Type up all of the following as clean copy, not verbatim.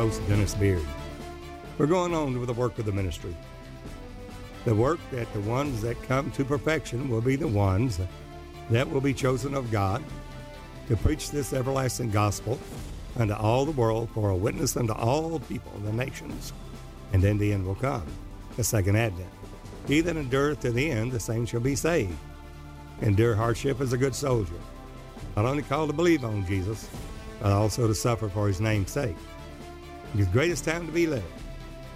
host, Dennis Beard. We're going on with the work of the ministry. The work that the ones that come to perfection will be the ones that will be chosen of God to preach this everlasting gospel unto all the world for a witness unto all people, the nations. And then the end will come, the second advent. He that endureth to the end, the same shall be saved. Endure hardship as a good soldier. Not only called to believe on Jesus, but also to suffer for his name's sake. The greatest time to be lived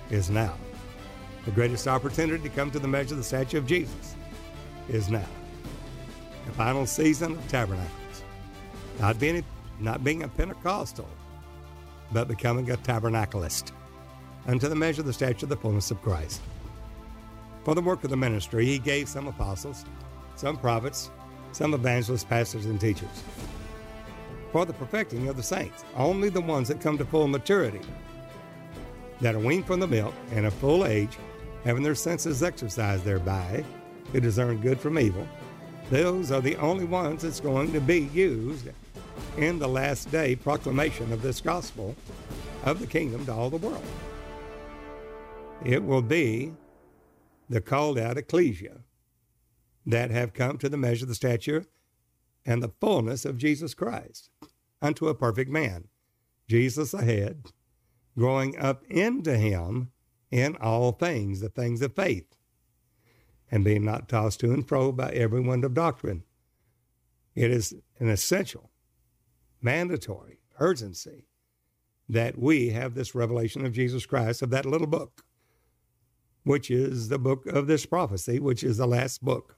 is now. The greatest opportunity to come to the measure of the stature of Jesus is now. The final season of tabernacles. Not being a Pentecostal, but becoming a tabernacleist unto the measure of the stature of the fullness of Christ. For the work of the ministry, he gave some apostles, some prophets, some evangelists, pastors, and teachers. For the perfecting of the saints, only the ones that come to full maturity, that are weaned from the milk and of full age, having their senses exercised thereby to discern good from evil, those are the only ones that's going to be used in the last day proclamation of this gospel of the kingdom to all the world. It will be the called out ecclesia that have come to the measure of the stature and the fullness of Jesus Christ unto a perfect man, Jesus the head, growing up into him in all things, the things of faith, and being not tossed to and fro by every wind of doctrine. It is an essential, mandatory urgency that we have this revelation of Jesus Christ, of that little book, which is the book of this prophecy, which is the last book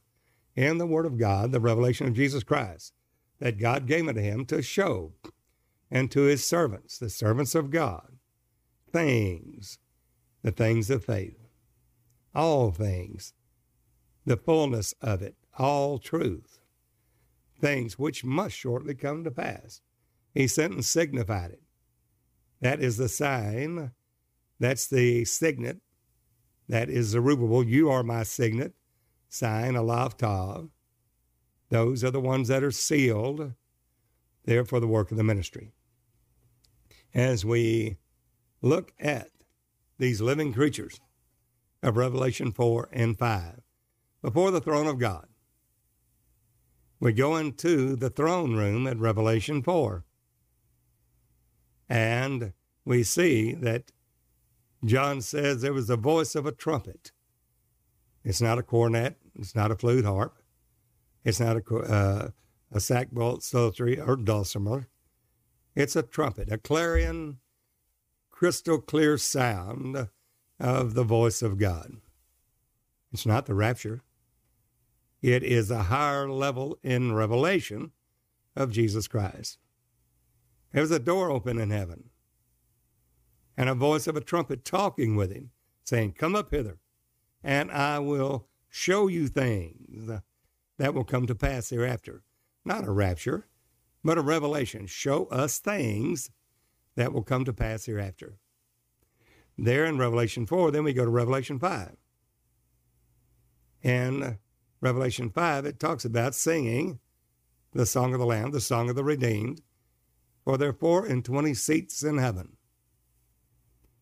in the Word of God, the revelation of Jesus Christ, that God gave unto him to show and to his servants, the servants of God, things, the things of faith, all things, the fullness of it, all truth, things which must shortly come to pass. He sent and signified it. That is the sign. That's the signet. That is Zerubbabel. You are my signet. Sign Alav Tav. Those are the ones that are sealed. They're for the work of the ministry. As we look at these living creatures of Revelation 4 and 5 before the throne of God, we go into the throne room at Revelation 4, and we see that John says there was the voice of a trumpet. It's not a cornet. It's not a flute harp. It's not a sackbut, psaltery, or dulcimer. It's a trumpet, a clarion, crystal clear sound of the voice of God. It's not the rapture. It is a higher level in revelation of Jesus Christ. There was a door open in heaven and a voice of a trumpet talking with him, saying, "Come up hither, and I will show you things that will come to pass hereafter." Not a rapture, but a revelation. Show us things that will come to pass hereafter. There in Revelation 4, then we go to Revelation 5. In Revelation 5, it talks about singing the song of the Lamb, the song of the redeemed, for there are 24 seats in heaven.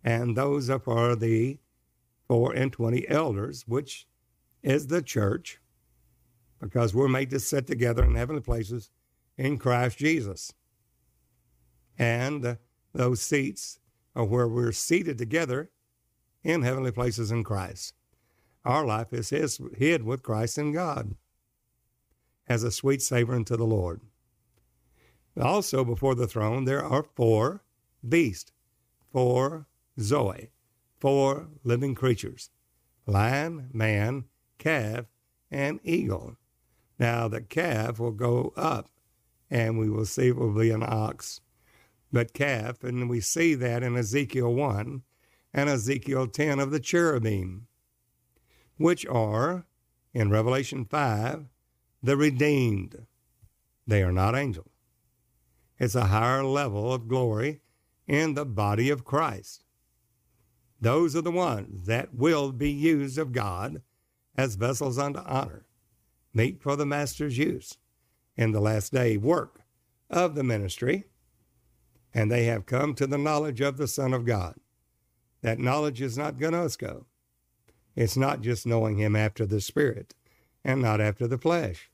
And those are for the 24 elders, which is the church, because we're made to sit together in heavenly places in Christ Jesus. And those seats are where we're seated together in heavenly places in Christ. Our life is hid with Christ in God as a sweet savor unto the Lord. Also before the throne, there are 4 beasts, 4 zoe, 4 living creatures, lion, man, calf, and eagle. Now the calf will go up, and we will see it will be an ox. But calf, and we see that in Ezekiel 1 and Ezekiel 10 of the cherubim, which are, in Revelation 5, the redeemed. They are not angels. It's a higher level of glory in the body of Christ. Those are the ones that will be used of God as vessels unto honor, meet for the master's use in the last day work of the ministry, and they have come to the knowledge of the Son of God. That knowledge is not gnosko. It's not just knowing him after the Spirit and not after the flesh.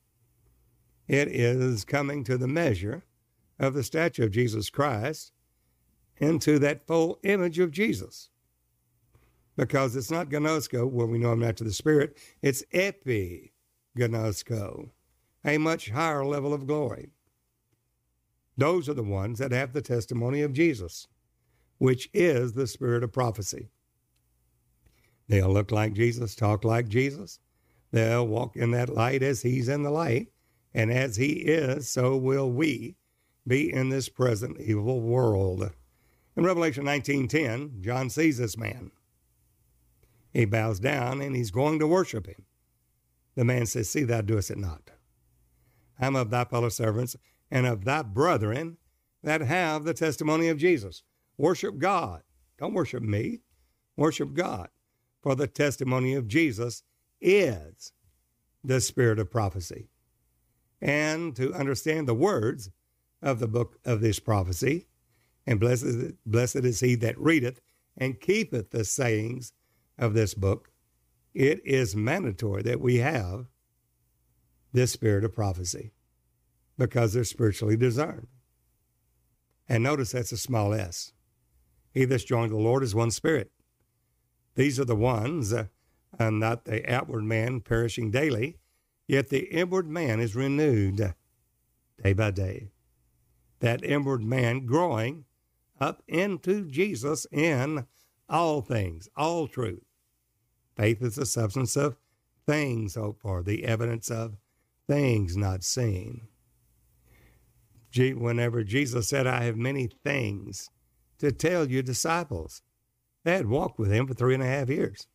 It is coming to the measure of the stature of Jesus Christ into that full image of Jesus. Because it's not gnosko where we know him after the Spirit. It's epignosko, a much higher level of glory. Those are the ones that have the testimony of Jesus, which is the spirit of prophecy. They'll look like Jesus, talk like Jesus. They'll walk in that light as he's in the light. And as he is, so will we be in this present evil world. In Revelation 19:10, John sees this man. He bows down and he's going to worship him. The man says, "See thou doest it not. I'm of thy fellow servants and of thy brethren that have the testimony of Jesus." Worship God. Don't worship me. Worship God. For the testimony of Jesus is the spirit of prophecy. And to understand the words of the book of this prophecy, and blessed is he that readeth and keepeth the sayings of this book, it is mandatory that we have this spirit of prophecy because they're spiritually discerned. And notice that's a small s. He that's joined the Lord is one spirit. These are the ones, not the outward man perishing daily, yet the inward man is renewed day by day. That inward man growing up into Jesus in all things, all truth. Faith is the substance of things hoped for, the evidence of things not seen. Whenever Jesus said, "I have many things to tell your disciples," they had walked with him for 3.5 years.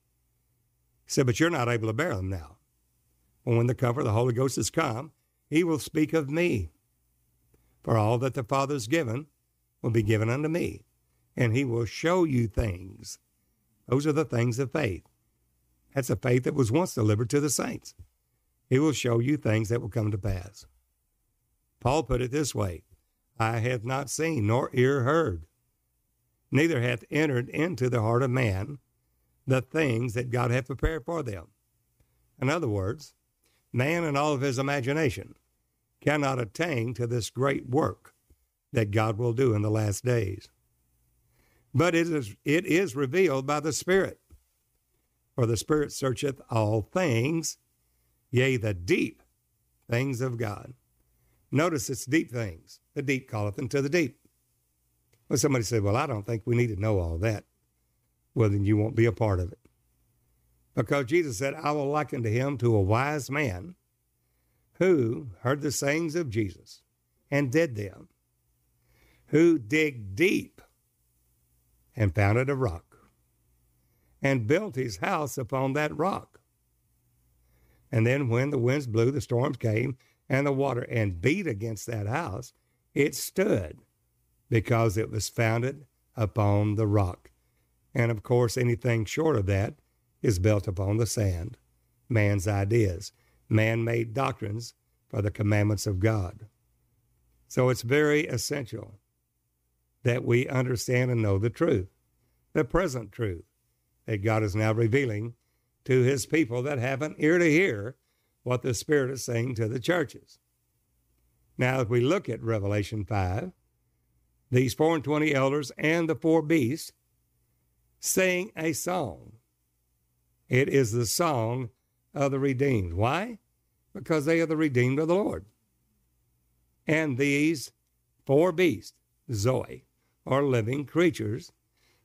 He said, "But you're not able to bear them now. And when the Comforter, the Holy Ghost, is come, he will speak of me. For all that the Father's given will be given unto me, and he will show you things." Those are the things of faith. That's a faith that was once delivered to the saints. He will show you things that will come to pass. Paul put it this way, "I have not seen nor ear heard, neither hath entered into the heart of man the things that God hath prepared for them." In other words, man in all of his imagination cannot attain to this great work that God will do in the last days. But it is revealed by the Spirit. For the Spirit searcheth all things, yea, the deep things of God. Notice it's deep things. The deep calleth unto the deep. Well, somebody said, "Well, I don't think we need to know all that." Well, then you won't be a part of it. Because Jesus said, "I will liken to him to a wise man who heard the sayings of Jesus and did them, who digged deep and founded a rock and built his house upon that rock. And then when the winds blew, the storms came, and the water and beat against that house, it stood because it was founded upon the rock." And of course, anything short of that is built upon the sand, man's ideas, man-made doctrines for the commandments of God. So it's very essential that we understand and know the truth, the present truth that God is now revealing to his people that have an ear to hear what the Spirit is saying to the churches. Now, if we look at Revelation 5, these 420 elders and the 4 beasts sing a song. It is the song of the redeemed. Why? Because they are the redeemed of the Lord. And these 4 beasts, Zoe, are living creatures,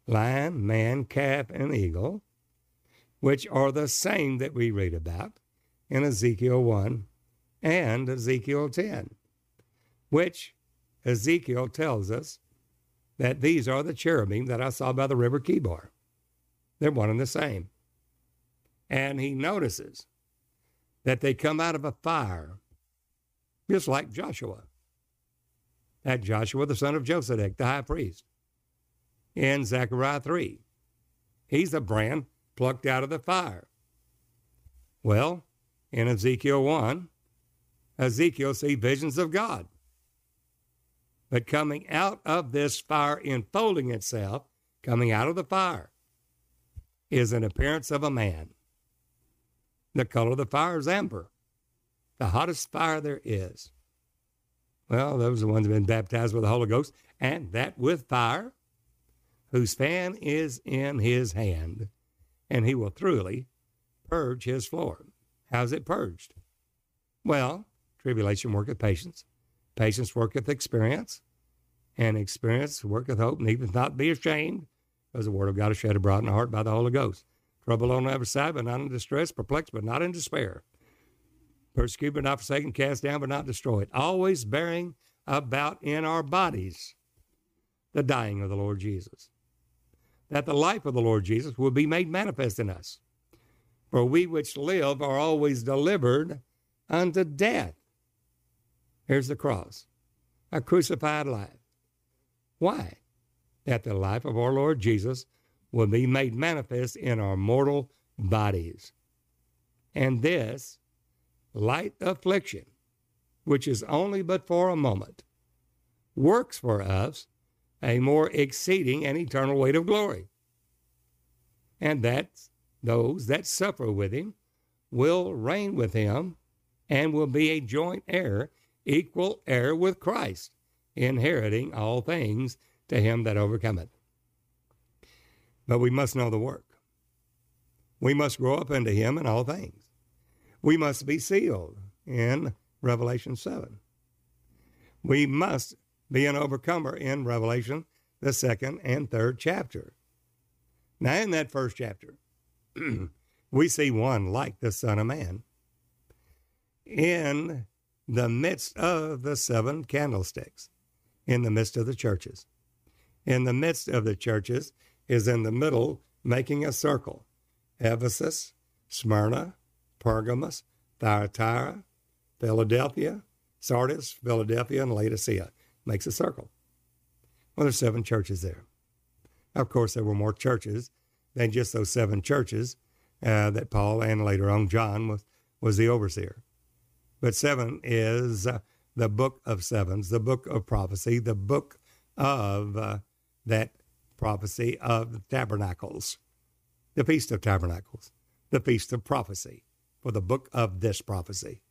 lion, man, calf, and eagle, which are the same that we read about in Ezekiel 1 and Ezekiel 10, which Ezekiel tells us that these are the cherubim that I saw by the river Kibar. They're one and the same. And he notices that they come out of a fire, just like Joshua. That Joshua, the son of Josedek, the high priest, in Zechariah 3. He's a brand plucked out of the fire. Well, in Ezekiel 1, Ezekiel sees visions of God. but coming out of this fire, enfolding itself, coming out of the fire, is an appearance of a man. The color of the fire is amber, the hottest fire there is. Well, those are the ones who have been baptized with the Holy Ghost, and that with fire, whose fan is in his hand, and he will thoroughly purge his floor. How's it purged? Well, tribulation worketh patience, patience worketh experience, and experience worketh hope, needeth not be ashamed, because the word of God is shed abroad in the heart by the Holy Ghost. Trouble on every side, but not in distress, perplexed, but not in despair. Persecuted, but not forsaken, cast down, but not destroyed. Always bearing about in our bodies the dying of the Lord Jesus, that the life of the Lord Jesus will be made manifest in us. For we which live are always delivered unto death. Here's the cross, a crucified life. Why? That the life of our Lord Jesus will be made manifest in our mortal bodies. And this light affliction, which is only but for a moment, works for us a more exceeding and eternal weight of glory. And that those that suffer with him will reign with him and will be a joint heir, equal heir with Christ, inheriting all things to him that overcometh. But we must know the work. We must grow up unto him in all things. We must be sealed in Revelation 7. We must be an overcomer in Revelation, the 2nd and 3rd chapter. Now, in that 1st chapter, we see one like the Son of Man in the midst of the 7 candlesticks, in the midst of the churches. In the midst of the churches is in the middle, making a circle. Ephesus, Smyrna, Pergamos, Thyatira, Philadelphia, Sardis, Philadelphia, and Laodicea. Makes a circle. Well, there's 7 churches there. Of course, there were more churches than just those 7 churches that Paul and later on John was the overseer. But 7 is the book of sevens, the book of prophecy, the book of that prophecy of tabernacles, the Feast of Tabernacles, the Feast of Prophecy, for the book of this prophecy,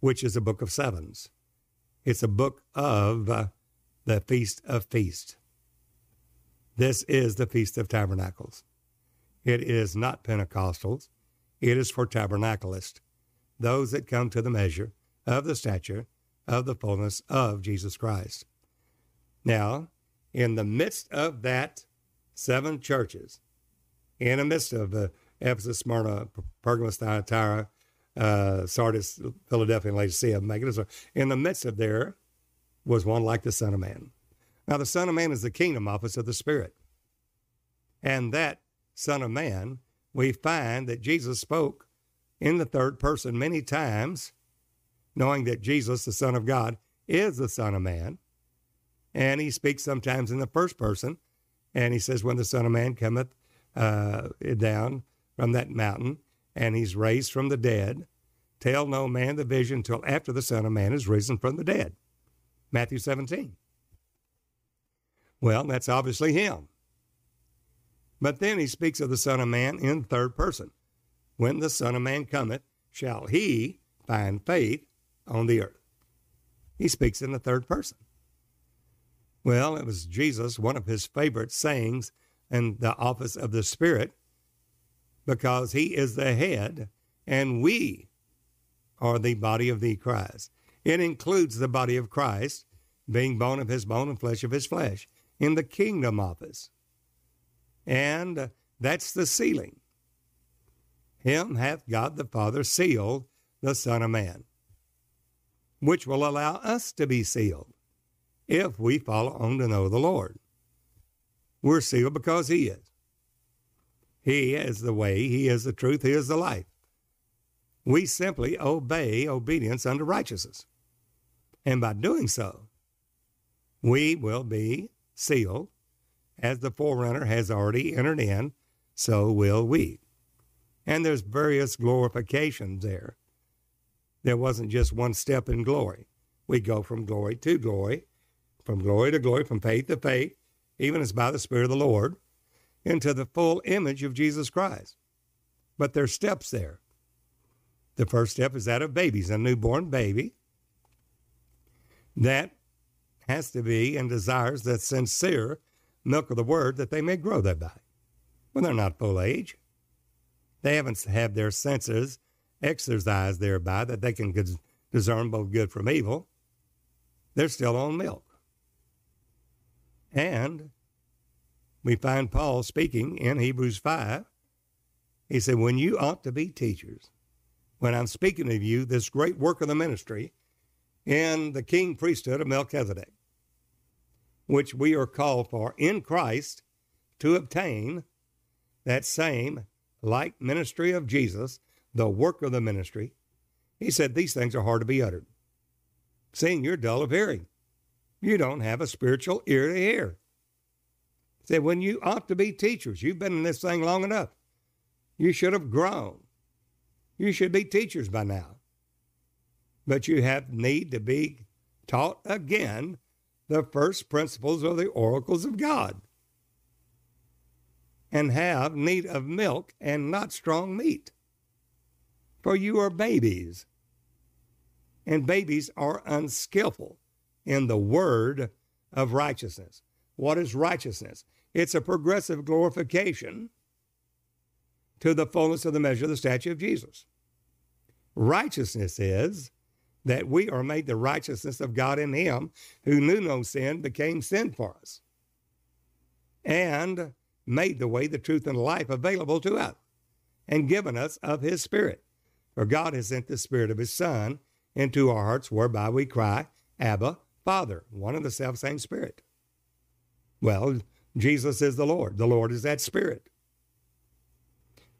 which is a book of sevens. It's a book of the Feast of Feasts. This is the Feast of Tabernacles. It is not Pentecostals. It is for tabernacleists, those that come to the measure of the stature of the fullness of Jesus Christ. Now, in the midst of that 7 churches, in the midst of Ephesus, Smyrna, Pergamos, Thyatira, Sardis, Philadelphia, and Laodicea, in the midst of there was one like the Son of Man. Now, the Son of Man is the kingdom office of the Spirit. And that Son of Man, we find that Jesus spoke in the 3rd person many times, knowing that Jesus, the Son of God, is the Son of Man. And he speaks sometimes in the 1st person, and he says, when the Son of Man cometh down from that mountain, and he's raised from the dead, tell no man the vision till after the Son of Man is risen from the dead. Matthew 17. Well, that's obviously him. But then he speaks of the Son of Man in 3rd person. When the Son of Man cometh, shall he find faith on the earth? He speaks in the 3rd person. Well, it was Jesus, one of his favorite sayings in the office of the Spirit, because he is the head, and we are the body of the Christ. It includes the body of Christ, being bone of his bone and flesh of his flesh, in the kingdom office. And that's the sealing. Him hath God the Father sealed the Son of Man, which will allow us to be sealed if we follow on to know the Lord. We're sealed because he is. He is the way, he is the truth, he is the life. We simply obey obedience unto righteousness. And by doing so, we will be sealed. As the forerunner has already entered in, so will we. And there's various glorifications there. There wasn't just one step in glory. We go from glory to glory from glory to glory, from faith to faith, even as by the Spirit of the Lord, into the full image of Jesus Christ. But there's steps there. The first step is that of babies, a newborn baby that has to be and desires that sincere milk of the word that they may grow thereby. When they're not full age, they haven't had their senses exercised thereby that they can discern both good from evil. They're still on milk. And we find Paul speaking in Hebrews 5. He said, when you ought to be teachers, when I'm speaking of you, this great work of the ministry in the king priesthood of Melchizedek, which we are called for in Christ to obtain that same like ministry of Jesus, the work of the ministry. He said, these things are hard to be uttered. Seeing you're dull of hearing. You don't have a spiritual ear to hear. He said, when you ought to be teachers, you've been in this thing long enough. You should have grown. You should be teachers by now. But you have need to be taught again the first principles of the oracles of God, and have need of milk and not strong meat. For you are babies, and babies are unskillful in the word of righteousness. What is righteousness? It's a progressive glorification to the fullness of the measure of the stature of Jesus. Righteousness is that we are made the righteousness of God in him who knew no sin, became sin for us, and made the way, the truth, and life available to us, and given us of his Spirit. For God has sent the Spirit of his Son into our hearts, whereby we cry, Abba, Father, one and the selfsame Spirit. Well, Jesus is the Lord. The Lord is that Spirit.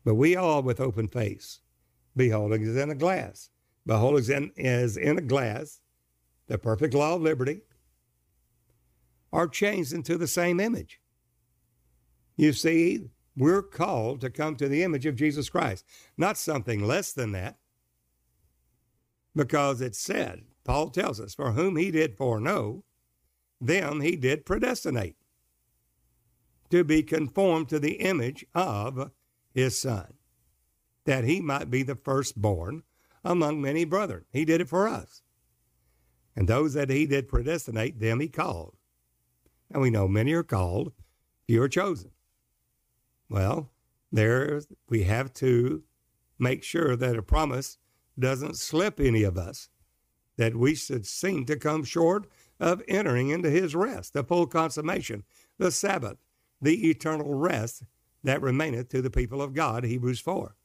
But we all with open face, beholding as in a glass, the perfect law of liberty, are changed into the same image. You see, we're called to come to the image of Jesus Christ, not something less than that, because it said, Paul tells us, for whom he did foreknow, them he did predestinate to be conformed to the image of his Son, that he might be the firstborn among many brethren. He did it for us. And those that he did predestinate, them he called. And we know many are called, few are chosen. Well, there we have to make sure that a promise doesn't slip any of us, that we should seem to come short of entering into his rest, the full consummation, the Sabbath, the eternal rest that remaineth to the people of God, Hebrews 4.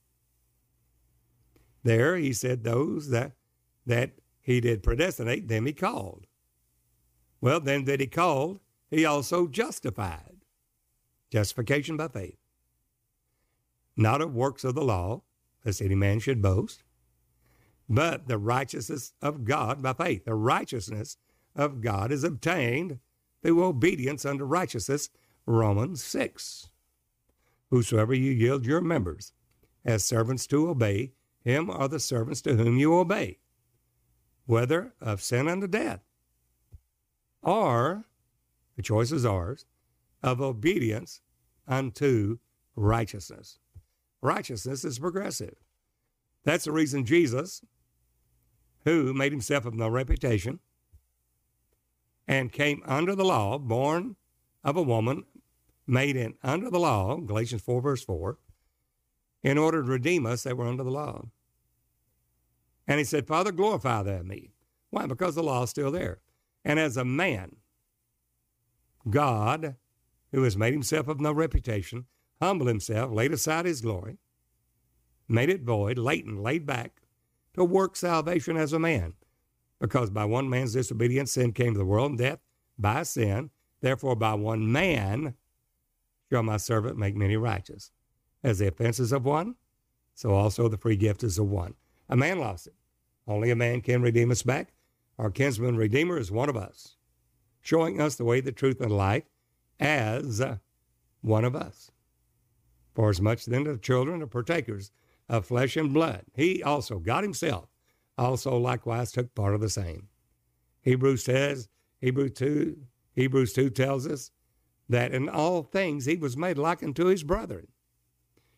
There he said those that he did predestinate, them he called. Well, them that he called, he also justified. Justification by faith. Not of works of the law, lest any man should boast, but the righteousness of God by faith. The righteousness of God is obtained through obedience unto righteousness, Romans 6. Whosoever you yield your members as servants to obey, him are the servants to whom you obey, whether of sin unto death, or, the choice is ours, of obedience unto righteousness. Righteousness is progressive. That's the reason Jesus, who made himself of no reputation and came under the law, born of a woman, made in under the law, Galatians 4, verse 4, in order to redeem us that were under the law. And he said, Father, glorify thou me. Why? Because the law is still there. And as a man, God, who has made himself of no reputation, humbled himself, laid aside his glory, made it void, latent, laid back, to work salvation as a man. Because by one man's disobedience, sin came to the world, and death by sin. Therefore, by one man shall my servant make many righteous. As the offense is of one, so also the free gift is of one. A man lost it. Only a man can redeem us back. Our kinsman redeemer is one of us, showing us the way, the truth, and life as one of us. For as much then the children are partakers of flesh and blood, he also, God himself, also likewise took part of the same. Hebrews says, Hebrews 2 tells us that in all things he was made like unto his brethren.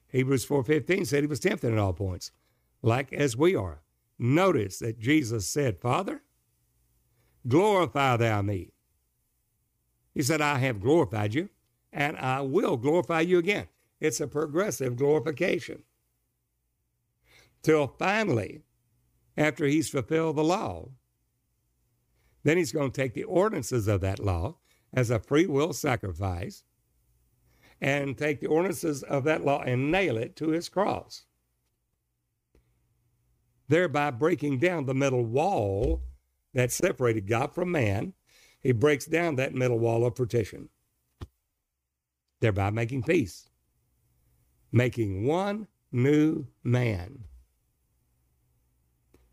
Hebrews 4:15 said he was tempted in all points, like as we are. Notice that Jesus said, Father, glorify thou me. He said, I have glorified you, and I will glorify you again. It's a progressive glorification. Till finally, after he's fulfilled the law, then he's going to take the ordinances of that law as a free will sacrifice and take the ordinances of that law and nail it to his cross, thereby breaking down the middle wall that separated God from man. He breaks down that middle wall of partition, thereby making peace, making one new man.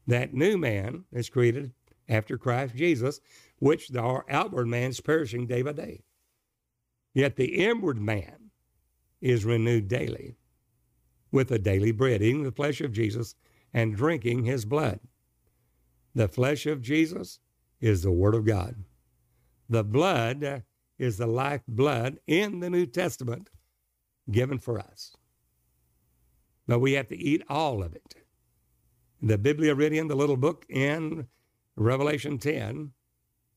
That new man is created after Christ Jesus, which the outward man is perishing day by day. Yet the inward man is renewed daily with the daily bread, eating the flesh of Jesus and drinking his blood. The flesh of Jesus is the Word of God. The blood is the life blood in the New Testament given for us. But we have to eat all of it. The Biblia read in the little book in Revelation 10,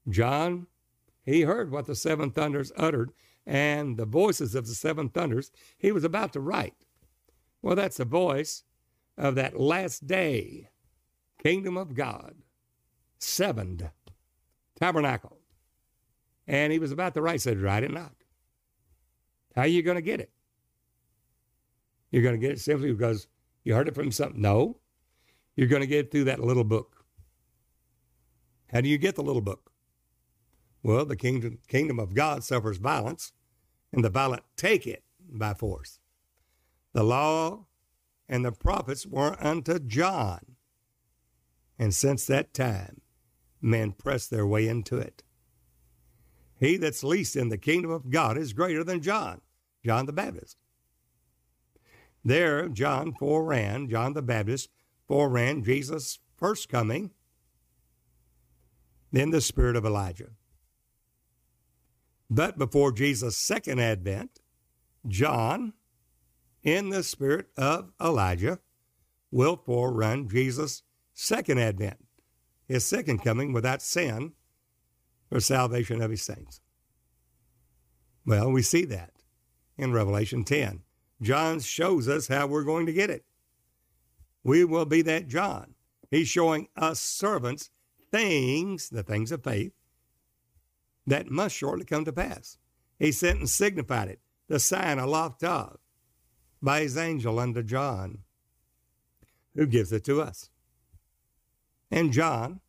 John, he heard what the seven thunders uttered and the voices of the seven thunders he was about to write. Well, that's the voice of that last day, kingdom of God, sevened, tabernacle. And he was about to write, said, write it not. How are you going to get it? You're going to get it simply because you heard it from something. No, you're going to get it through that little book. How do you get the little book? Well, the kingdom of God suffers violence, and the violent take it by force. The law and the prophets were unto John. And since that time, men pressed their way into it. He that's least in the kingdom of God is greater than John the Baptist. There, John the Baptist foreran Jesus' first coming, then the spirit of Elijah. But before Jesus' second advent, John, in the spirit of Elijah, will forerun Jesus' second advent, his second coming without sin for salvation of his saints. Well, we see that in Revelation 10. John shows us how we're going to get it. We will be that John. He's showing us servants things, the things of faith, that must shortly come to pass. He sent and signified it, the sign aloft of, by his angel unto John, who gives it to us. And John,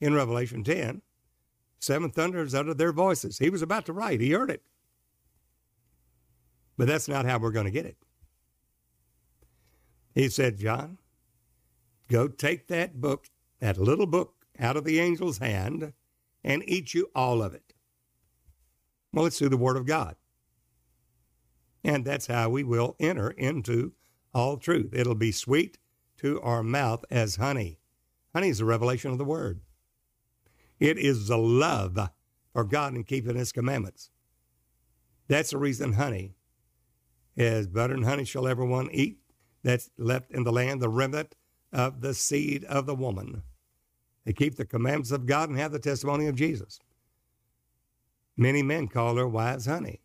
in Revelation 10, seven thunders uttered their voices. He was about to write. He heard it. But that's not how we're going to get it. He said, John, go take that book, that little book, out of the angel's hand and eat you all of it. Well, it's through the Word of God. And that's how we will enter into all truth. It'll be sweet to our mouth as honey. Honey is the revelation of the Word. It is the love for God and keeping His commandments. That's the reason honey is butter and honey shall everyone eat that's left in the land, the remnant of the seed of the woman. They keep the commandments of God and have the testimony of Jesus. Many men call their wives honey.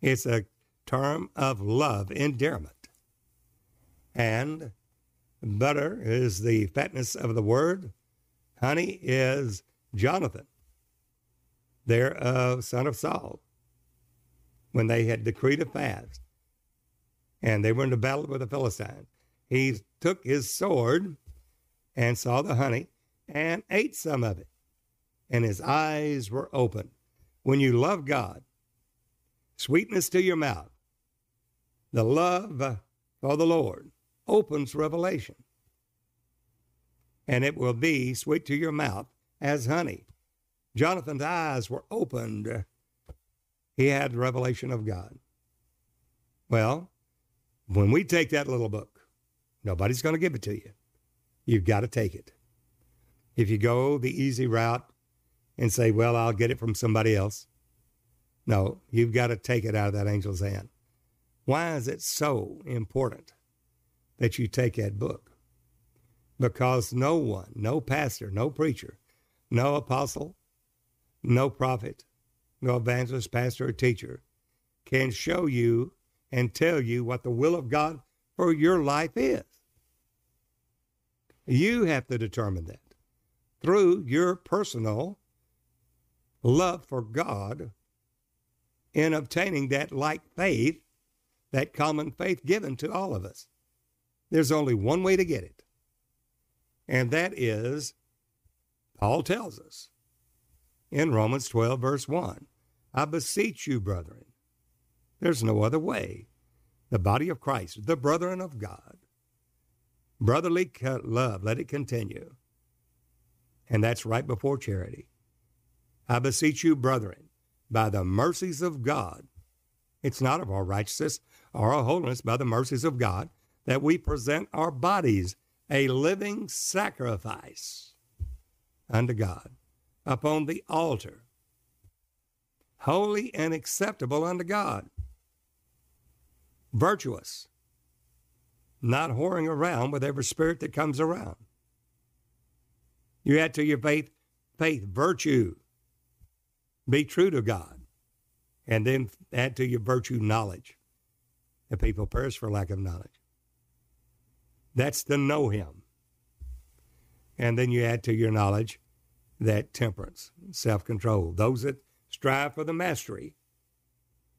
It's a term of love, endearment. And butter is the fatness of the word. Honey is Jonathan, there of son of Saul, when they had decreed a fast and they were in the battle with the Philistines. He took his sword and saw the honey and ate some of it, and his eyes were open. When you love God, sweetness to your mouth, the love for the Lord opens revelation, and it will be sweet to your mouth as honey. Jonathan's eyes were opened. He had revelation of God. Well, when we take that little book, nobody's going to give it to you. You've got to take it. If you go the easy route, and say, well, I'll get it from somebody else. No, you've got to take it out of that angel's hand. Why is it so important that you take that book? Because no one, no pastor, no preacher, no apostle, no prophet, no evangelist, pastor, or teacher can show you and tell you what the will of God for your life is. You have to determine that through your personal love for God in obtaining that like faith, that common faith given to all of us. There's only one way to get it, and that is, Paul tells us in Romans 12, verse 1, I beseech you, brethren. There's no other way. The body of Christ, the brethren of God, brotherly love, let it continue. And that's right before charity. I beseech you, brethren, by the mercies of God. It's not of our righteousness or our holiness, by the mercies of God, that we present our bodies a living sacrifice unto God upon the altar, holy and acceptable unto God, virtuous, not whoring around with every spirit that comes around. You add to your faith, virtue. Be true to God. And then add to your virtue knowledge. The people perish for lack of knowledge. That's to know him. And then you add to your knowledge that temperance, self-control. Those that strive for the mastery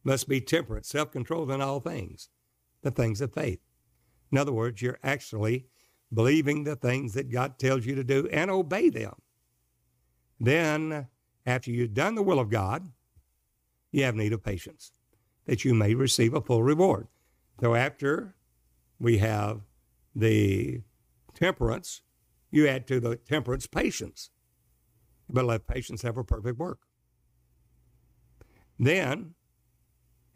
must be temperate, self-controlled in all things, the things of faith. In other words, you're actually believing the things that God tells you to do and obey them. Then, after you've done the will of God, you have need of patience, that you may receive a full reward. So after we have the temperance, you add to the temperance patience. But let patience have a perfect work. Then,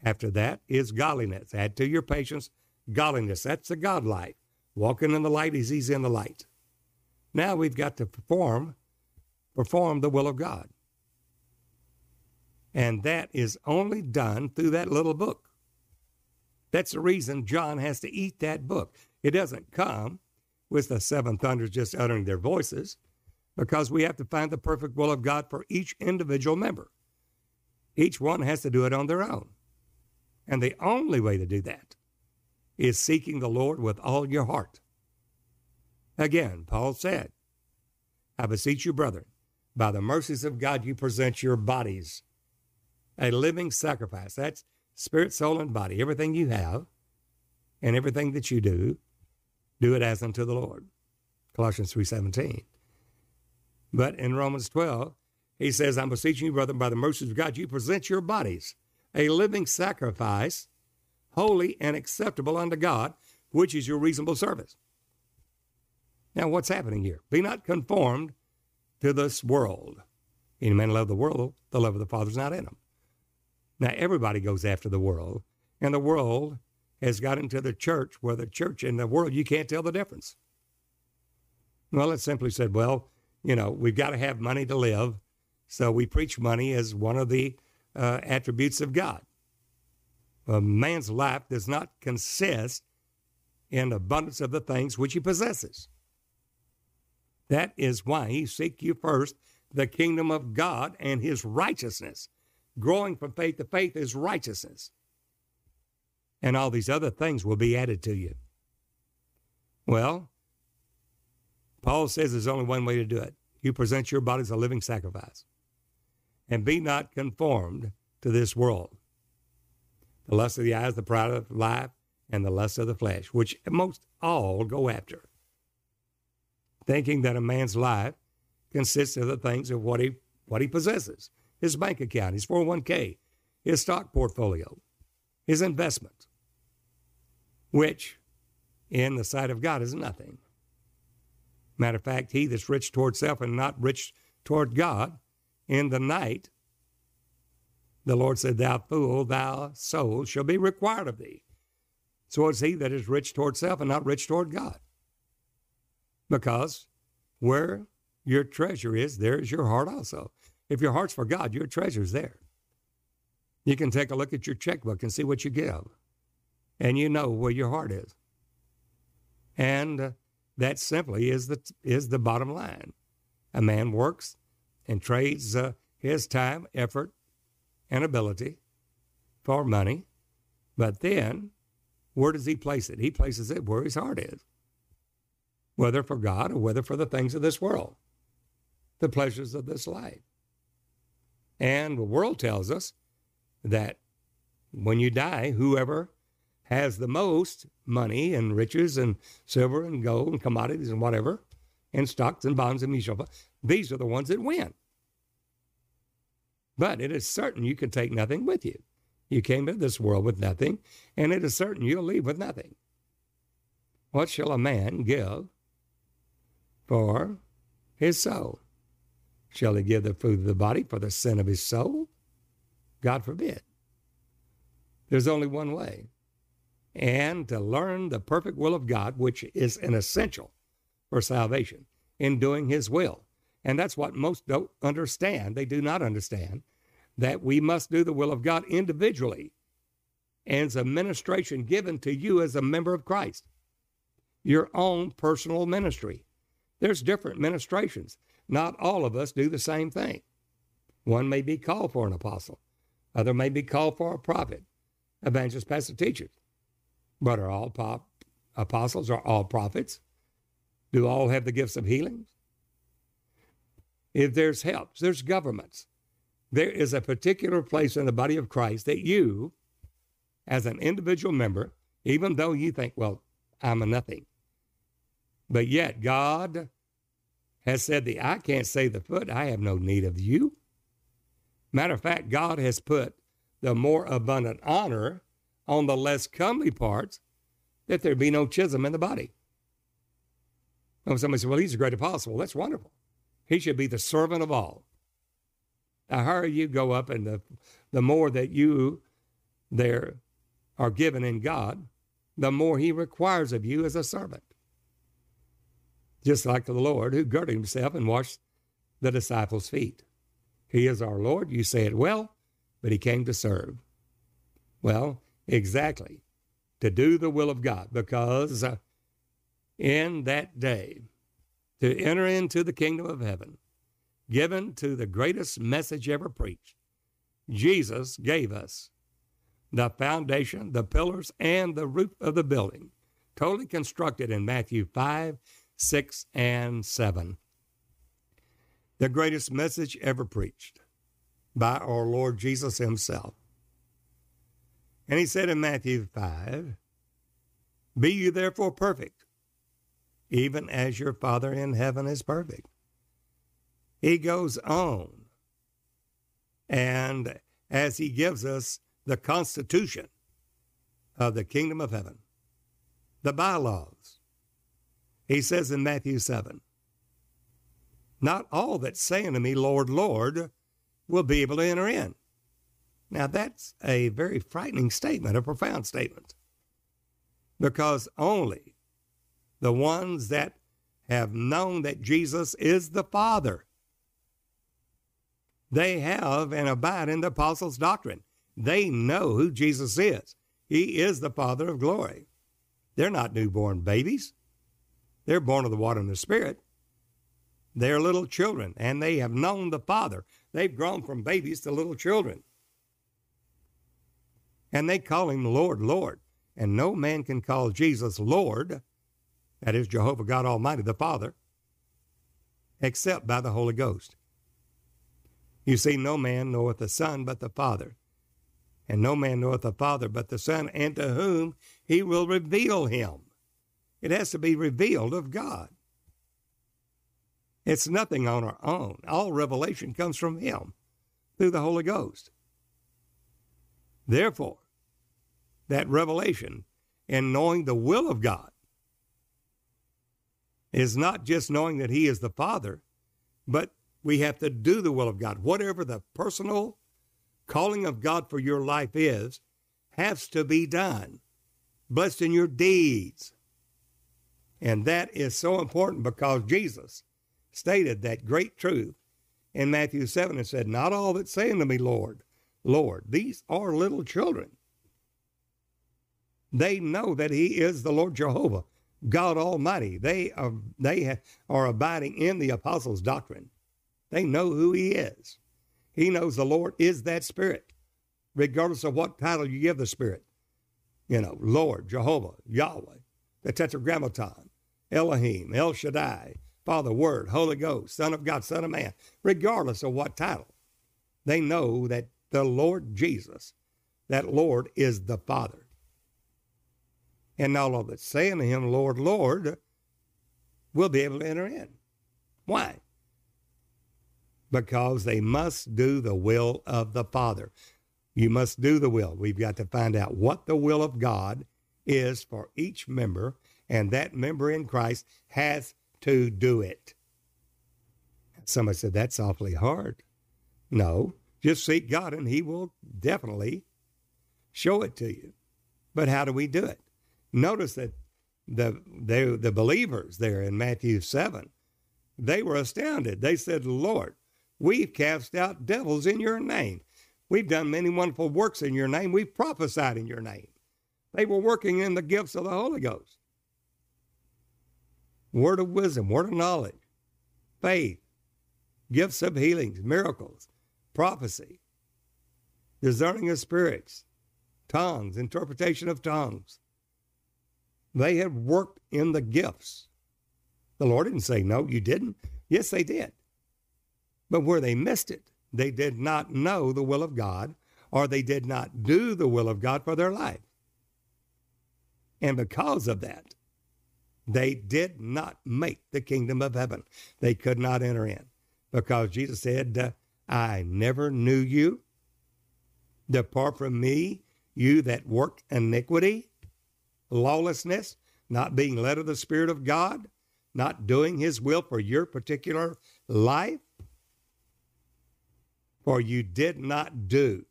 after that is godliness. Add to your patience godliness. That's the God life. Walking in the light as he's in the light. Now we've got to perform the will of God. And that is only done through that little book. That's the reason John has to eat that book. It doesn't come with the seven thunders just uttering their voices, because we have to find the perfect will of God for each individual member. Each one has to do it on their own. And the only way to do that is seeking the Lord with all your heart. Again, Paul said, I beseech you, brethren, by the mercies of God, you present your bodies a living sacrifice. That's spirit, soul, and body. Everything you have and everything that you do, do it as unto the Lord. Colossians 3:17. But in Romans 12, he says, I'm beseeching you, brethren, by the mercies of God, you present your bodies a living sacrifice, holy and acceptable unto God, which is your reasonable service. Now, what's happening here? Be not conformed to this world. Any man love the world, the love of the Father is not in him. Now, everybody goes after the world, and the world has got into the church, where the church and the world, you can't tell the difference. Well, it simply said, well, you know, we've got to have money to live, so we preach money as one of the attributes of God. A man's life does not consist in abundance of the things which he possesses. That is why he seek you first the kingdom of God and his righteousness. Growing from faith to faith is righteousness. And all these other things will be added to you. Well, Paul says there's only one way to do it. You present your body as a living sacrifice. And be not conformed to this world. The lust of the eyes, the pride of life, and the lust of the flesh, which most all go after. Thinking that a man's life consists of the things of what he possesses, his bank account, his 401k, his stock portfolio, his investment, which in the sight of God is nothing. Matter of fact, he that's rich toward self and not rich toward God, in the night, the Lord said, thou fool, thy soul shall be required of thee. So is he that is rich toward self and not rich toward God. Because where your treasure is, there is your heart also. If your heart's for God, your treasure's there. You can take a look at your checkbook and see what you give, and you know where your heart is. And that simply is the bottom line. A man works and trades his time, effort, and ability for money, but then where does he place it? He places it where his heart is, whether for God or whether for the things of this world, the pleasures of this life. And the world tells us that when you die, whoever has the most money and riches and silver and gold and commodities and whatever, and stocks and bonds and mutual funds, these are the ones that win. But it is certain you can take nothing with you. You came to this world with nothing, and it is certain you'll leave with nothing. What shall a man give for his soul? Shall he give the fruit of the body for the sin of his soul? God forbid. There's only one way, and to learn the perfect will of God, which is an essential for salvation, in doing his will. And that's what most don't understand. They do not understand that we must do the will of God individually, and it's a ministration given to you as a member of Christ, your own personal ministry. There's different ministrations. Not all of us do the same thing. One may be called for an apostle. Other may be called for a prophet, evangelist, pastor, teachers. But are all apostles? Are all prophets? Do all have the gifts of healings? If there's helps, there's governments. There is a particular place in the body of Christ that you, as an individual member, even though you think, well, I'm a nothing, but yet God has said, the eye can't save the foot. I have no need of you. Matter of fact, God has put the more abundant honor on the less comely parts, that there be no schism in the body. And somebody said, well, he's a great apostle. Well, that's wonderful. He should be the servant of all. The higher you go up and the more that you there are given in God, the more he requires of you as a servant. Just like the Lord who girded himself and washed the disciples' feet. He is our Lord. You say it well, but he came to serve. Well, exactly. To do the will of God, because in that day, to enter into the kingdom of heaven, given to the greatest message ever preached, Jesus gave us the foundation, the pillars, and the roof of the building, totally constructed in Matthew 5, 6, and 7. The greatest message ever preached by our Lord Jesus himself. And he said in Matthew 5, be you therefore perfect, even as your Father in heaven is perfect. He goes on, and as he gives us the constitution of the kingdom of heaven, the bylaws, he says in Matthew 7, not all that say unto me, Lord, Lord, will be able to enter in. Now, that's a very frightening statement, a profound statement, because only the ones that have known that Jesus is the Father, they have and abide in the apostles' doctrine. They know who Jesus is. He is the Father of glory. They're not newborn babies. They're born of the water and the Spirit. They're little children, and they have known the Father. They've grown from babies to little children. And they call him Lord, Lord. And no man can call Jesus Lord, that is Jehovah God Almighty, the Father, except by the Holy Ghost. You see, no man knoweth the Son but the Father, and no man knoweth the Father but the Son, and to whom he will reveal him. It has to be revealed of God. It's nothing on our own. All revelation comes from him through the Holy Ghost. Therefore, that revelation and knowing the will of God is not just knowing that he is the Father, but we have to do the will of God. Whatever the personal calling of God for your life is, has to be done. Blessed in your deeds. And that is so important because Jesus stated that great truth in Matthew 7 and said, not all that say unto me, Lord, Lord, these are little children. They know that he is the Lord Jehovah, God Almighty. They are abiding in the apostles' doctrine. They know who he is. He knows the Lord is that Spirit, regardless of what title you give the Spirit. You know, Lord, Jehovah, Yahweh, the Tetragrammaton, Elohim, El Shaddai, Father, Word, Holy Ghost, Son of God, Son of Man, regardless of what title. They know that the Lord Jesus, that Lord is the Father. And all of it saying to him, Lord, Lord, will be able to enter in. Why? Because they must do the will of the Father. You must do the will. We've got to find out what the will of God is for each member, and that member in Christ has to do it. Somebody said, that's awfully hard. No, just seek God and he will definitely show it to you. But how do we do it? Notice that the believers there in Matthew 7, they were astounded. They said, Lord, we've cast out devils in your name. We've done many wonderful works in your name. We've prophesied in your name. They were working in the gifts of the Holy Ghost. Word of wisdom, word of knowledge, faith, gifts of healings, miracles, prophecy, discerning of spirits, tongues, interpretation of tongues. They had worked in the gifts. The Lord didn't say, no, you didn't. Yes, they did. But where they missed it, they did not know the will of God, or they did not do the will of God for their life. And because of that, they did not make the kingdom of heaven. They could not enter in because Jesus said, I never knew you. Depart from me, you that work iniquity, lawlessness, not being led of the Spirit of God, not doing his will for your particular life. For you did not do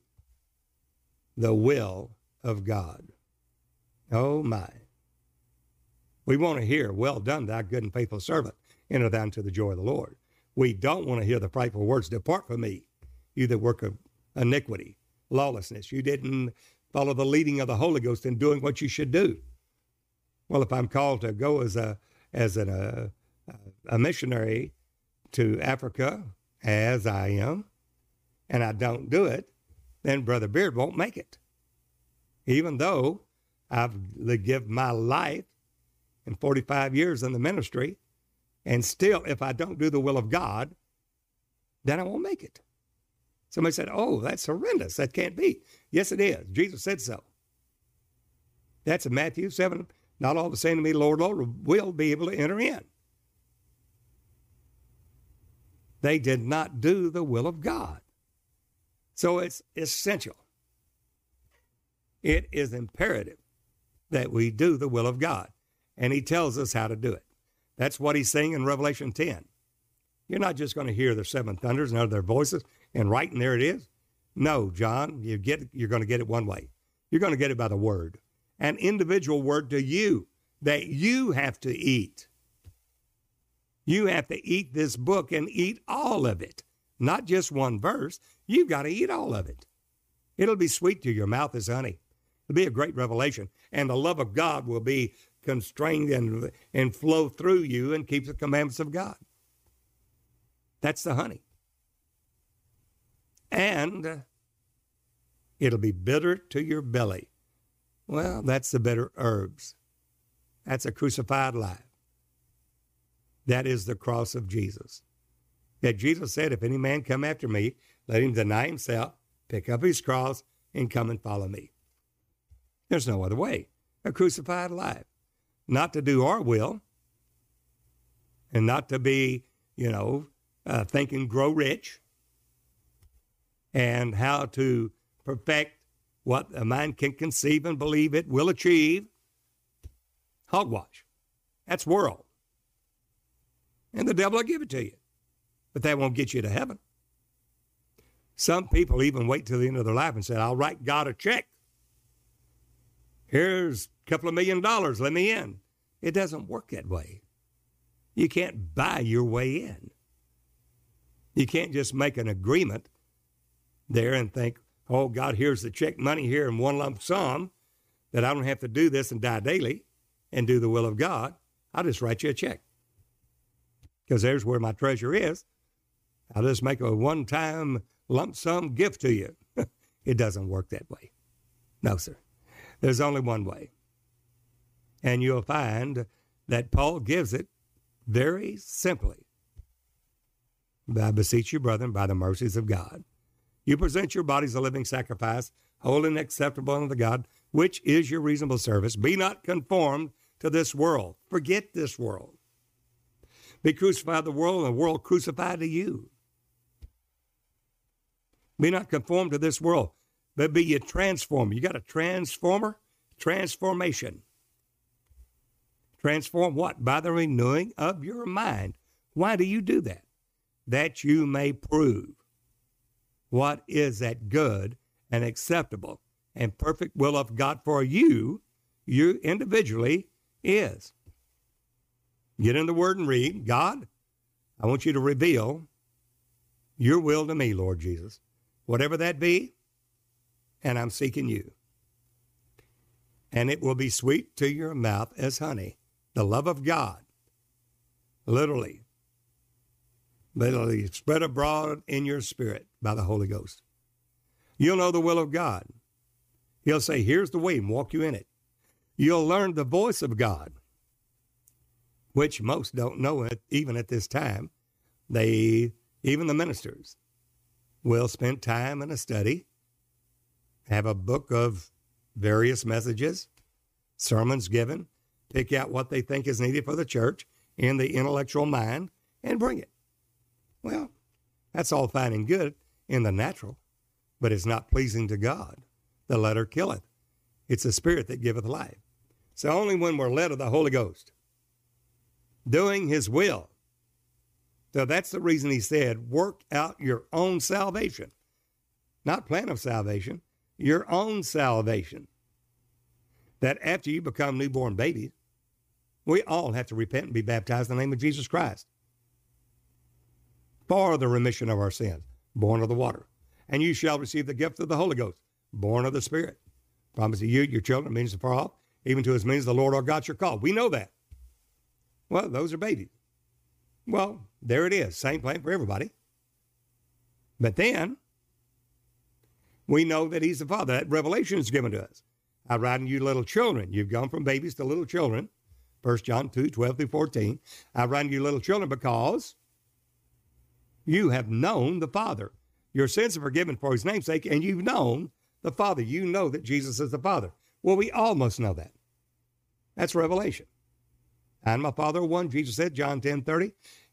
the will of God. Oh my. We want to hear, well done, thou good and faithful servant. Enter thou into the joy of the Lord. We don't want to hear the frightful words, depart from me, you that work of iniquity, lawlessness. You didn't follow the leading of the Holy Ghost in doing what you should do. Well, if I'm called to go as a missionary to Africa, as I am, and I don't do it, then Brother Beard won't make it. Even though I've given my life and 45 years in the ministry, and still, if I don't do the will of God, then I won't make it. Somebody said, oh, that's horrendous. That can't be. Yes, it is. Jesus said so. That's in Matthew 7. Not all the same to me, Lord, Lord, will be able to enter in. They did not do the will of God. So it's essential. It is imperative that we do the will of God. And he tells us how to do it. That's what he's saying in Revelation 10. You're not just going to hear the seven thunders and other voices and write, and there it is. No, John, you're going to get it one way. You're going to get it by the word, an individual word to you that you have to eat. You have to eat this book and eat all of it, not just one verse. You've got to eat all of it. It'll be sweet to your mouth as honey. It'll be a great revelation, and the love of God will be constrained and flow through you and keep the commandments of God. That's the honey. And it'll be bitter to your belly. Well, that's the bitter herbs. That's a crucified life. That is the cross of Jesus. That Jesus said, if any man come after me, let him deny himself, pick up his cross, and come and follow me. There's no other way. A crucified life. Not to do our will and not to be, think and grow rich and how to perfect what a mind can conceive and believe it will achieve. Hogwash. That's world. And the devil will give it to you, but that won't get you to heaven. Some people even wait till the end of their life and say, I'll write God a check. Here's couple of $1,000,000, let me in. It doesn't work that way. You can't buy your way in. You can't just make an agreement there and think, oh, God, here's the check money here in one lump sum that I don't have to do this and die daily and do the will of God. I'll just write you a check because there's where my treasure is. I'll just make a one-time lump sum gift to you. It doesn't work that way. No, sir. There's only one way. And you'll find that Paul gives it very simply. I beseech you, brethren, by the mercies of God, you present your bodies a living sacrifice, holy and acceptable unto God, which is your reasonable service. Be not conformed to this world. Forget this world. Be crucified to the world, and the world crucified to you. Be not conformed to this world, but be ye transformed. You got a transformer? Transformation. Transform what? By the renewing of your mind. Why do you do that? That you may prove what is that good and acceptable and perfect will of God for you, you individually is. Get in the Word and read, God, I want you to reveal your will to me, Lord Jesus, whatever that be, and I'm seeking you. And it will be sweet to your mouth as honey, the love of God, literally. Literally spread abroad in your spirit by the Holy Ghost. You'll know the will of God. He'll say, here's the way, and walk you in it. You'll learn the voice of God, which most don't know it even at this time. Even the ministers will spend time in a study, have a book of various messages, sermons given, pick out what they think is needed for the church in the intellectual mind, and bring it. Well, that's all fine and good in the natural, but it's not pleasing to God. The letter killeth. It's the spirit that giveth life. So only when we're led of the Holy Ghost, doing his will. So that's the reason he said, work out your own salvation. Not plan of salvation, your own salvation. That after you become newborn babies, we all have to repent and be baptized in the name of Jesus Christ for the remission of our sins, born of the water. And you shall receive the gift of the Holy Ghost, born of the Spirit. Promise to you, your children, means to far off, even to as many as the Lord our God shall call. We know that. Well, those are babies. Well, there it is. Same plan for everybody. But then we know that he's the Father. That revelation is given to us. I write unto you little children. You've gone from babies to little children. 1 John 2, 12 through 14. I write unto you little children because you have known the Father. Your sins are forgiven for his name's sake, and you've known the Father. You know that Jesus is the Father. Well, we all must know that. That's revelation. I and my Father are one, Jesus said, John 10, 30.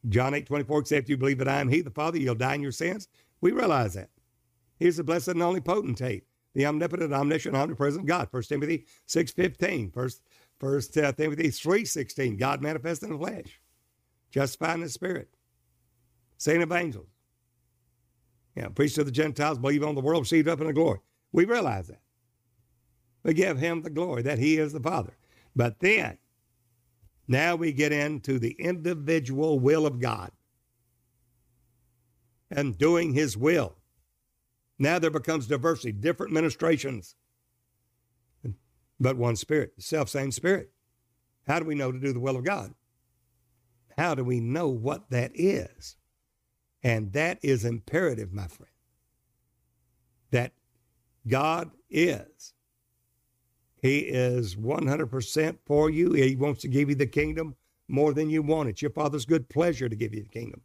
John 8, 24, except you believe that I am he, the Father, you'll die in your sins. We realize that. He's the blessed and only potentate, the omnipotent, omniscient, omnipresent God. 1 Timothy 6, 15. 1 Timothy 3, 16. God manifest in the flesh, justified in the Spirit. Saint of angels. Yeah, preach to the Gentiles, believe on the world, received up in the glory. We realize that. We give him the glory that he is the Father. But then, now we get into the individual will of God and doing his will. Now there becomes diversity, different ministrations, but one Spirit, the self-same Spirit. How do we know to do the will of God? How do we know what that is? And that is imperative, my friend, that God is. He is 100% for you. He wants to give you the kingdom more than you want. It's your Father's good pleasure to give you the kingdom.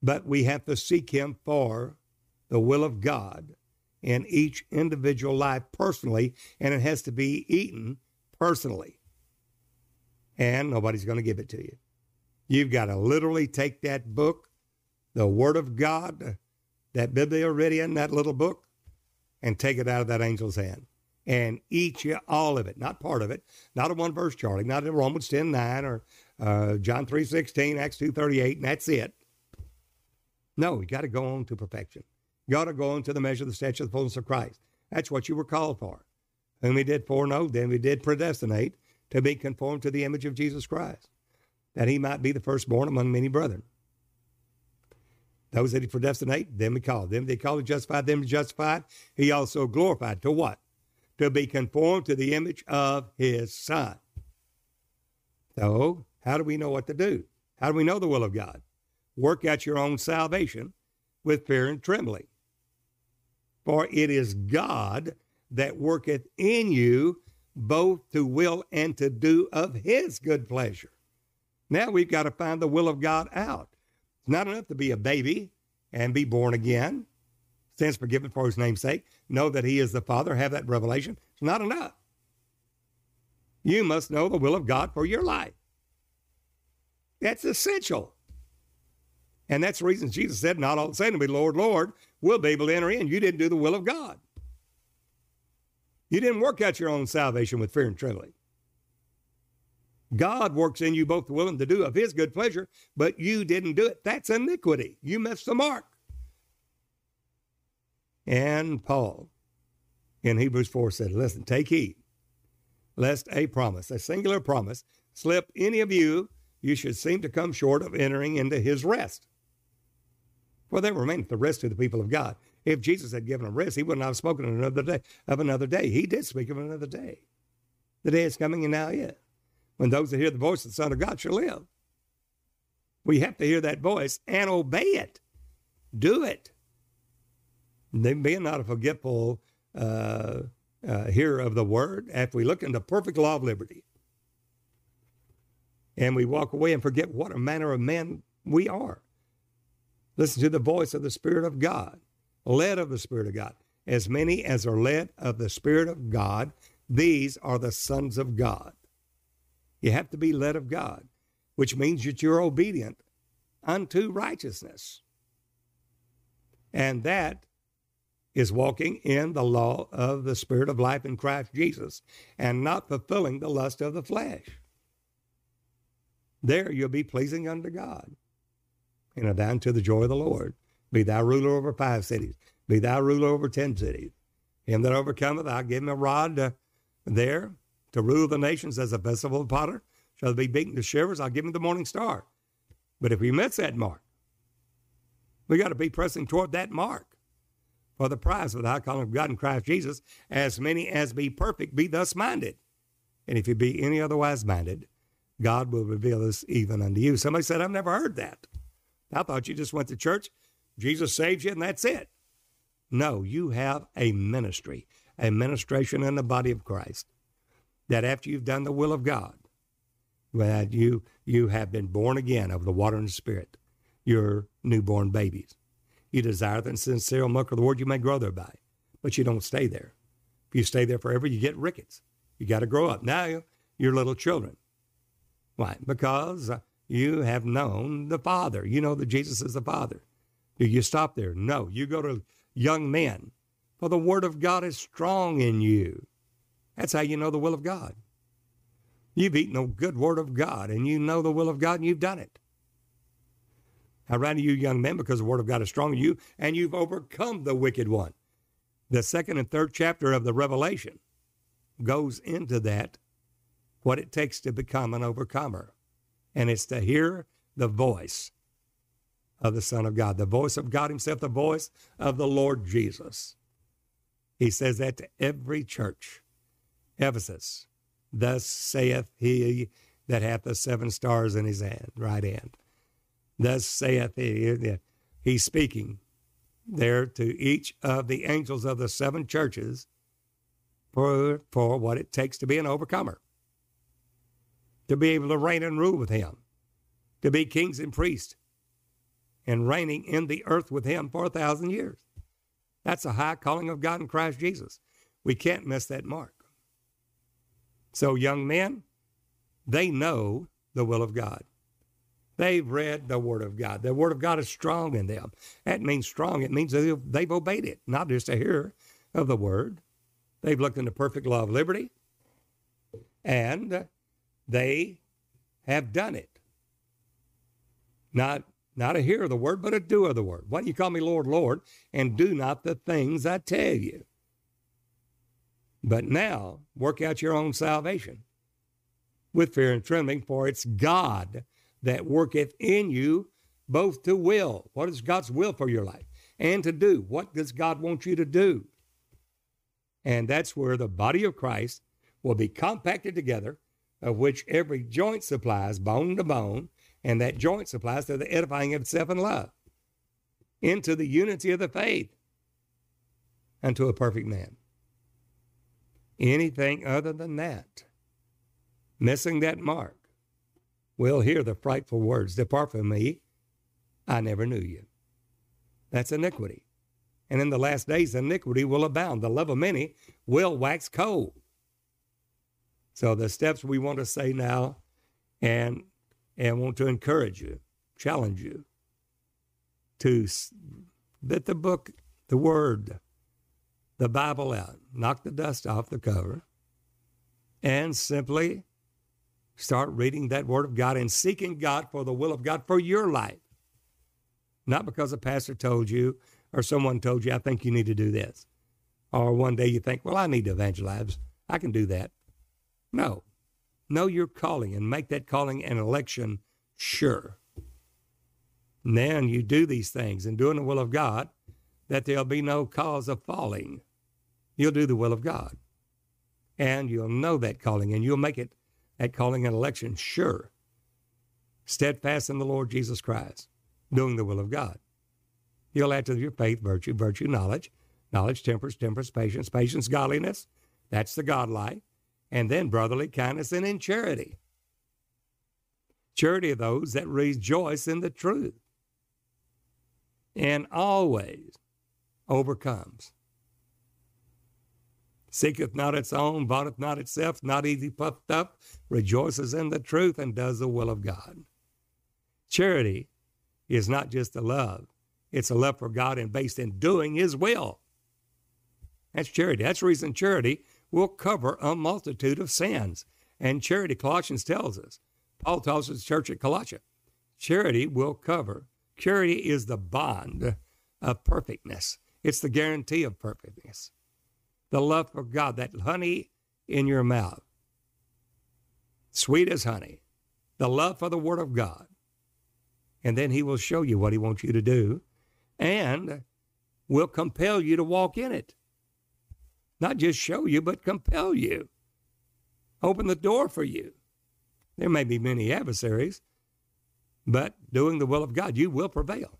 But we have to seek him for the will of God in each individual life personally, and it has to be eaten personally. And nobody's going to give it to you. You've got to literally take that book, the Word of God, that Biblia written, that little book, and take it out of that angel's hand and eat you all of it, not part of it, not a one verse, Charlie, not in Romans 10:9 or John 3:16, Acts 2:38, and that's it. No, you got to go on to perfection. You got to go on to the measure of the stature of the fullness of Christ. That's what you were called for. Whom he did foreknow, then he did predestinate to be conformed to the image of Jesus Christ, that he might be the firstborn among many brethren. Those that he predestinate, them he called. Them they called, justified. Them justified, he also glorified. To what? To be conformed to the image of his Son. So, how do we know what to do? How do we know the will of God? Work out your own salvation with fear and trembling. For it is God that worketh in you both to will and to do of his good pleasure. Now we've got to find the will of God out. It's not enough to be a baby and be born again, sins forgiven for his name's sake, know that he is the Father, have that revelation. It's not enough. You must know the will of God for your life. That's essential. And that's the reason Jesus said, not all say to me, Lord, Lord, we'll be able to enter in. You didn't do the will of God. You didn't work out your own salvation with fear and trembling. God works in you both the will and to do of his good pleasure, but you didn't do it. That's iniquity. You missed the mark. And Paul in Hebrews 4 said, listen, take heed, lest a promise, a singular promise, slip any of you, you should seem to come short of entering into his rest. For there remaineth the rest to the people of God. If Jesus had given them rest, he would not have spoken of another day. He did speak of another day. The day is coming and now is, when those that hear the voice of the Son of God shall live. We have to hear that voice and obey it. Do it. They being not a forgetful hearer of the word, after we look into the perfect law of liberty, and we walk away and forget what a manner of men we are. Listen to the voice of the Spirit of God, led of the Spirit of God. As many as are led of the Spirit of God, these are the sons of God. You have to be led of God, which means that you're obedient unto righteousness. And that is walking in the law of the Spirit of life in Christ Jesus and not fulfilling the lust of the flesh. There you'll be pleasing unto God. And abound to the joy of the Lord. Be thou ruler over 5 cities. Be thou ruler over 10 cities. Him that overcometh, I'll give him a rod there. To rule the nations as a vessel of potter, shall be beaten to shivers, I'll give him the morning star. But if we miss that mark, we got to be pressing toward that mark for the prize of the high calling of God in Christ Jesus. As many as be perfect, be thus minded. And if you be any otherwise minded, God will reveal this even unto you. Somebody said, I've never heard that. I thought you just went to church, Jesus saved you, and that's it. No, you have a ministry, a ministration in the body of Christ, that after you've done the will of God, that you have been born again of the water and the Spirit, your newborn babies. You desire the sincere milk of the word, you may grow thereby, but you don't stay there. If you stay there forever, you get rickets. You got to grow up. Now you're little children. Why? Because you have known the Father. You know that Jesus is the Father. Do you stop there? No. You go to young men, for the word of God is strong in you. That's how you know the will of God. You've eaten the good word of God, and you know the will of God, and you've done it. I write to you, young men, because the word of God is strong in you, and you've overcome the wicked one. The 2nd and 3rd chapter of the Revelation goes into that, what it takes to become an overcomer, and it's to hear the voice of the Son of God, the voice of God himself, the voice of the Lord Jesus. He says that to every church. Ephesus, thus saith he that hath the 7 stars in his hand, right hand. Thus saith he. He's speaking there to each of the angels of the 7 churches for what it takes to be an overcomer, to be able to reign and rule with him, to be kings and priests, and reigning in the earth with him for 1,000 years. That's a high calling of God in Christ Jesus. We can't miss that mark. So young men, they know the will of God. They've read the word of God. The word of God is strong in them. That means strong. It means they've obeyed it, not just a hearer of the word. They've looked into the perfect law of liberty, and they have done it. Not a hearer of the word, but a doer of the word. Why do you call me Lord, Lord, and do not the things I tell you? But now, work out your own salvation with fear and trembling, for it's God that worketh in you both to will. What is God's will for your life? And to do. What does God want you to do? And that's where the body of Christ will be compacted together, of which every joint supplies bone to bone, and that joint supplies to the edifying of itself in love, into the unity of the faith, unto a perfect man. Anything other than that, missing that mark, will hear the frightful words, "Depart from me, I never knew you." That's iniquity. And in the last days, iniquity will abound. The love of many will wax cold. So the steps we want to say now and want to encourage you, challenge you, to let the book, the Word, the Bible out, knock the dust off the cover, and simply start reading that Word of God and seeking God for the will of God for your life. Not because a pastor told you or someone told you, "I think you need to do this." Or one day you think, "Well, I need to evangelize. I can do that." No. Know your calling and make that calling an election sure. And then you do these things and doing the will of God, that there'll be no cause of falling. You'll do the will of God. And you'll know that calling, and you'll make it at calling an election sure. Steadfast in the Lord Jesus Christ, doing the will of God. You'll add to your faith virtue, virtue knowledge, knowledge temperance, temperance patience, patience godliness. That's the God life. And then brotherly kindness and in charity. Charity of those that rejoice in the truth and always overcomes. Seeketh not its own, vaunteth not itself, not easy puffed up, rejoices in the truth, and does the will of God. Charity is not just a love. It's a love for God and based in doing His will. That's charity. That's the reason charity will cover a multitude of sins. And charity, Colossians tells us, Paul tells us, the church at Colossae, charity will cover. Charity is the bond of perfectness. It's the guarantee of perfectness. The love for God, that honey in your mouth, sweet as honey, the love for the Word of God. And then He will show you what He wants you to do and will compel you to walk in it. Not just show you, but compel you. Open the door for you. There may be many adversaries, but doing the will of God, you will prevail.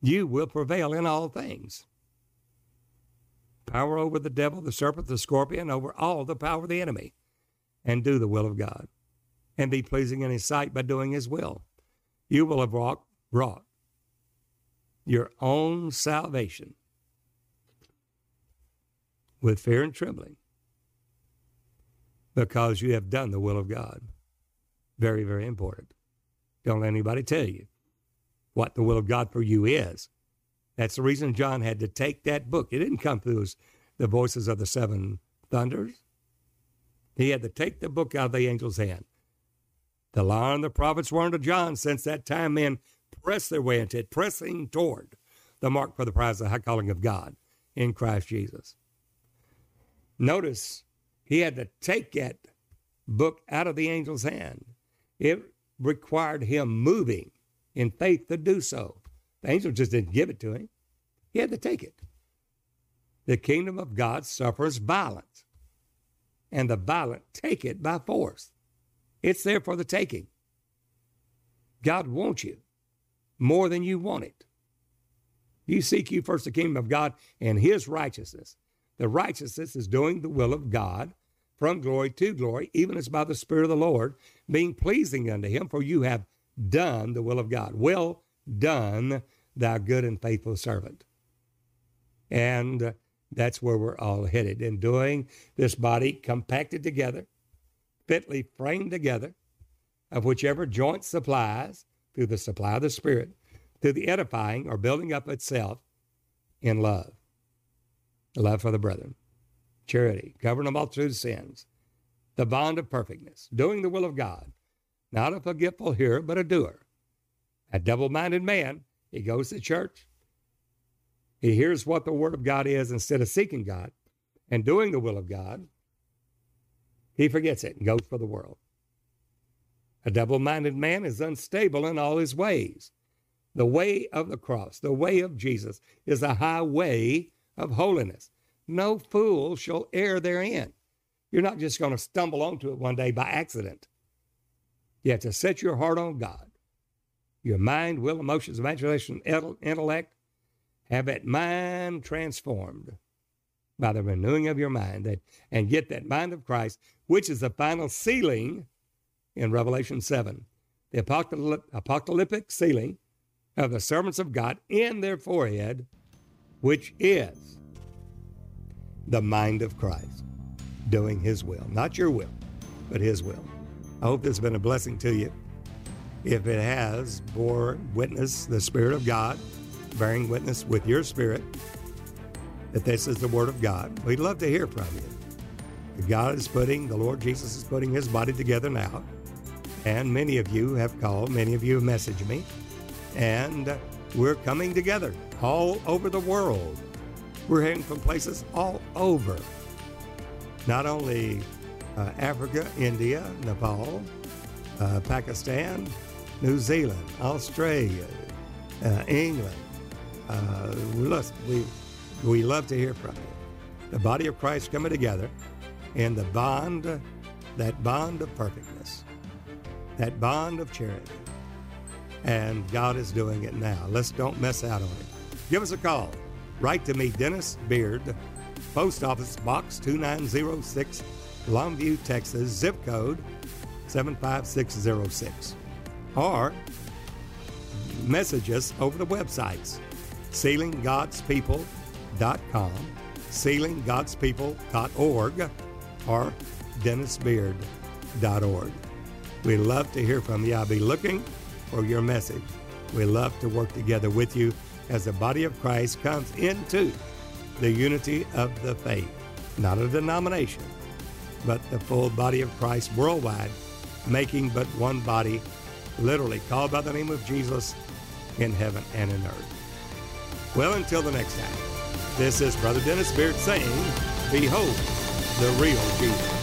You will prevail in all things. Power over the devil, the serpent, the scorpion, over all the power of the enemy, and do the will of God, and be pleasing in His sight by doing His will. You will have wrought your own salvation with fear and trembling, because you have done the will of God. Very, very important. Don't let anybody tell you what the will of God for you is. That's the reason John had to take that book. It didn't come through the voices of the seven thunders. He had to take the book out of the angel's hand. The law and the prophets were unto John. Since that time, men pressed their way into it, pressing toward the mark for the prize of the high calling of God in Christ Jesus. Notice he had to take that book out of the angel's hand. It required him moving in faith to do so. The angel just didn't give it to him. He had to take it. The kingdom of God suffers violence, and the violent take it by force. It's there for the taking. God wants you more than you want it. You seek you first the kingdom of God and His righteousness. The righteousness is doing the will of God from glory to glory, even as by the Spirit of the Lord, being pleasing unto Him, for you have done the will of God. Well done, thou good and faithful servant. And that's where we're all headed in doing this body compacted together, fitly framed together, of whichever joint supplies, through the supply of the Spirit, through the edifying or building up itself in love. Love for the brethren. Charity, covering a multitude of sins. The bond of perfectness, doing the will of God. Not a forgetful hearer, but a doer. A double-minded man, he goes to church. He hears what the Word of God is instead of seeking God and doing the will of God. He forgets it and goes for the world. A double-minded man is unstable in all his ways. The way of the cross, the way of Jesus, is a highway of holiness. No fool shall err therein. You're not just going to stumble onto it one day by accident. You have to set your heart on God. Your mind, will, emotions, imagination, intellect, have that mind transformed by the renewing of your mind, and get that mind of Christ, which is the final sealing in Revelation 7, the apocalyptic sealing of the servants of God in their forehead, which is the mind of Christ, doing his will, not your will, but his will. I hope this has been a blessing to you. If it has, bore witness the Spirit of God, bearing witness with your spirit that this is the Word of God. We'd love to hear from you. The Lord Jesus is putting his body together now. And many of you have called, many of you have messaged me. And we're coming together all over the world. We're hearing from places all over, not only Africa, India, Nepal, Pakistan, New Zealand, Australia, England. We love to hear from you. The body of Christ coming together in the bond, that bond of perfectness, that bond of charity. And God is doing it now. Let's don't miss out on it. Give us a call. Write to me, Dennis Beard, Post Office Box 2906, Longview, Texas, zip code 75606. Or message us over the websites, sealinggodspeople.com, sealinggodspeople.org, or dennisbeard.org. We'd love to hear from you. I'll be looking for your message. We love to work together with you as the body of Christ comes into the unity of the faith. Not a denomination, but the full body of Christ worldwide, making but one body, literally called by the name of Jesus in heaven and in earth. Well, until the next time, this is Brother Dennis Beard saying, behold the real Jesus.